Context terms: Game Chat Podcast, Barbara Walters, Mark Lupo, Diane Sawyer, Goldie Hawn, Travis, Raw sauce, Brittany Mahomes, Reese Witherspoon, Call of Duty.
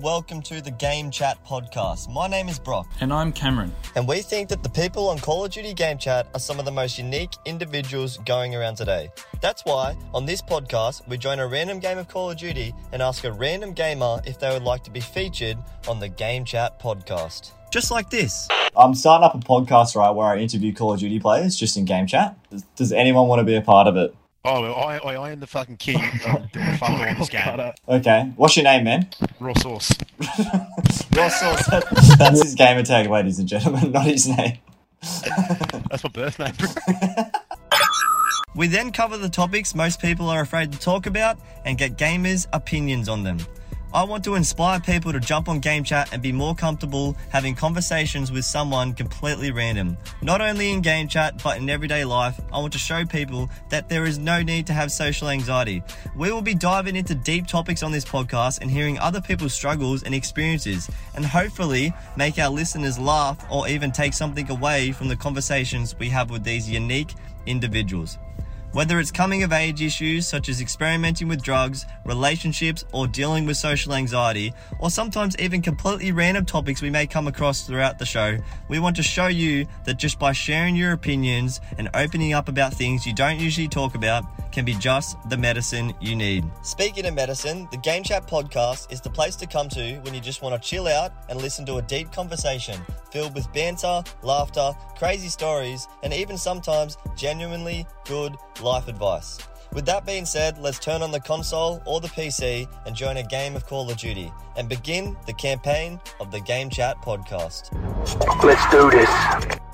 and welcome to the Game Chat Podcast. My name is Brock. And I'm Cameron. And we think that the people on Call of Duty Game Chat are some of the most unique individuals going around today. That's why, on this podcast, we join a random game of Call of Duty and ask a random gamer if they would like to be featured on the Game Chat Podcast. Just like this. I'm starting up a podcast, right, where I interview Call of Duty players just in Game Chat. Does anyone want to be a part of it? Oh, I am the fucking king of the fucking on this game. Okay. What's your name, man? Raw sauce. Raw sauce. That's his gamer tag, ladies and gentlemen, not his name. That's my birth name. We then cover the topics most people are afraid to talk about and get gamers' opinions on them. I want to inspire people to jump on Game Chat and be more comfortable having conversations with someone completely random. Not only in Game Chat, but in everyday life, I want to show people that there is no need to have social anxiety. We will be diving into deep topics on this podcast and hearing other people's struggles and experiences, and hopefully make our listeners laugh or even take something away from the conversations we have with these unique individuals. Whether it's coming of age issues such as experimenting with drugs, relationships, or dealing with social anxiety, or sometimes even completely random topics we may come across throughout the show, we want to show you that just by sharing your opinions and opening up about things you don't usually talk about can be just the medicine you need. Speaking of medicine, the Game Chat Podcast is the place to come to when you just want to chill out and listen to a deep conversation filled with banter, laughter, crazy stories, and even sometimes genuinely good life advice. With that being said, let's turn on the console or the PC and join a game of Call of Duty and begin the campaign of the Game Chat Podcast. Let's do this.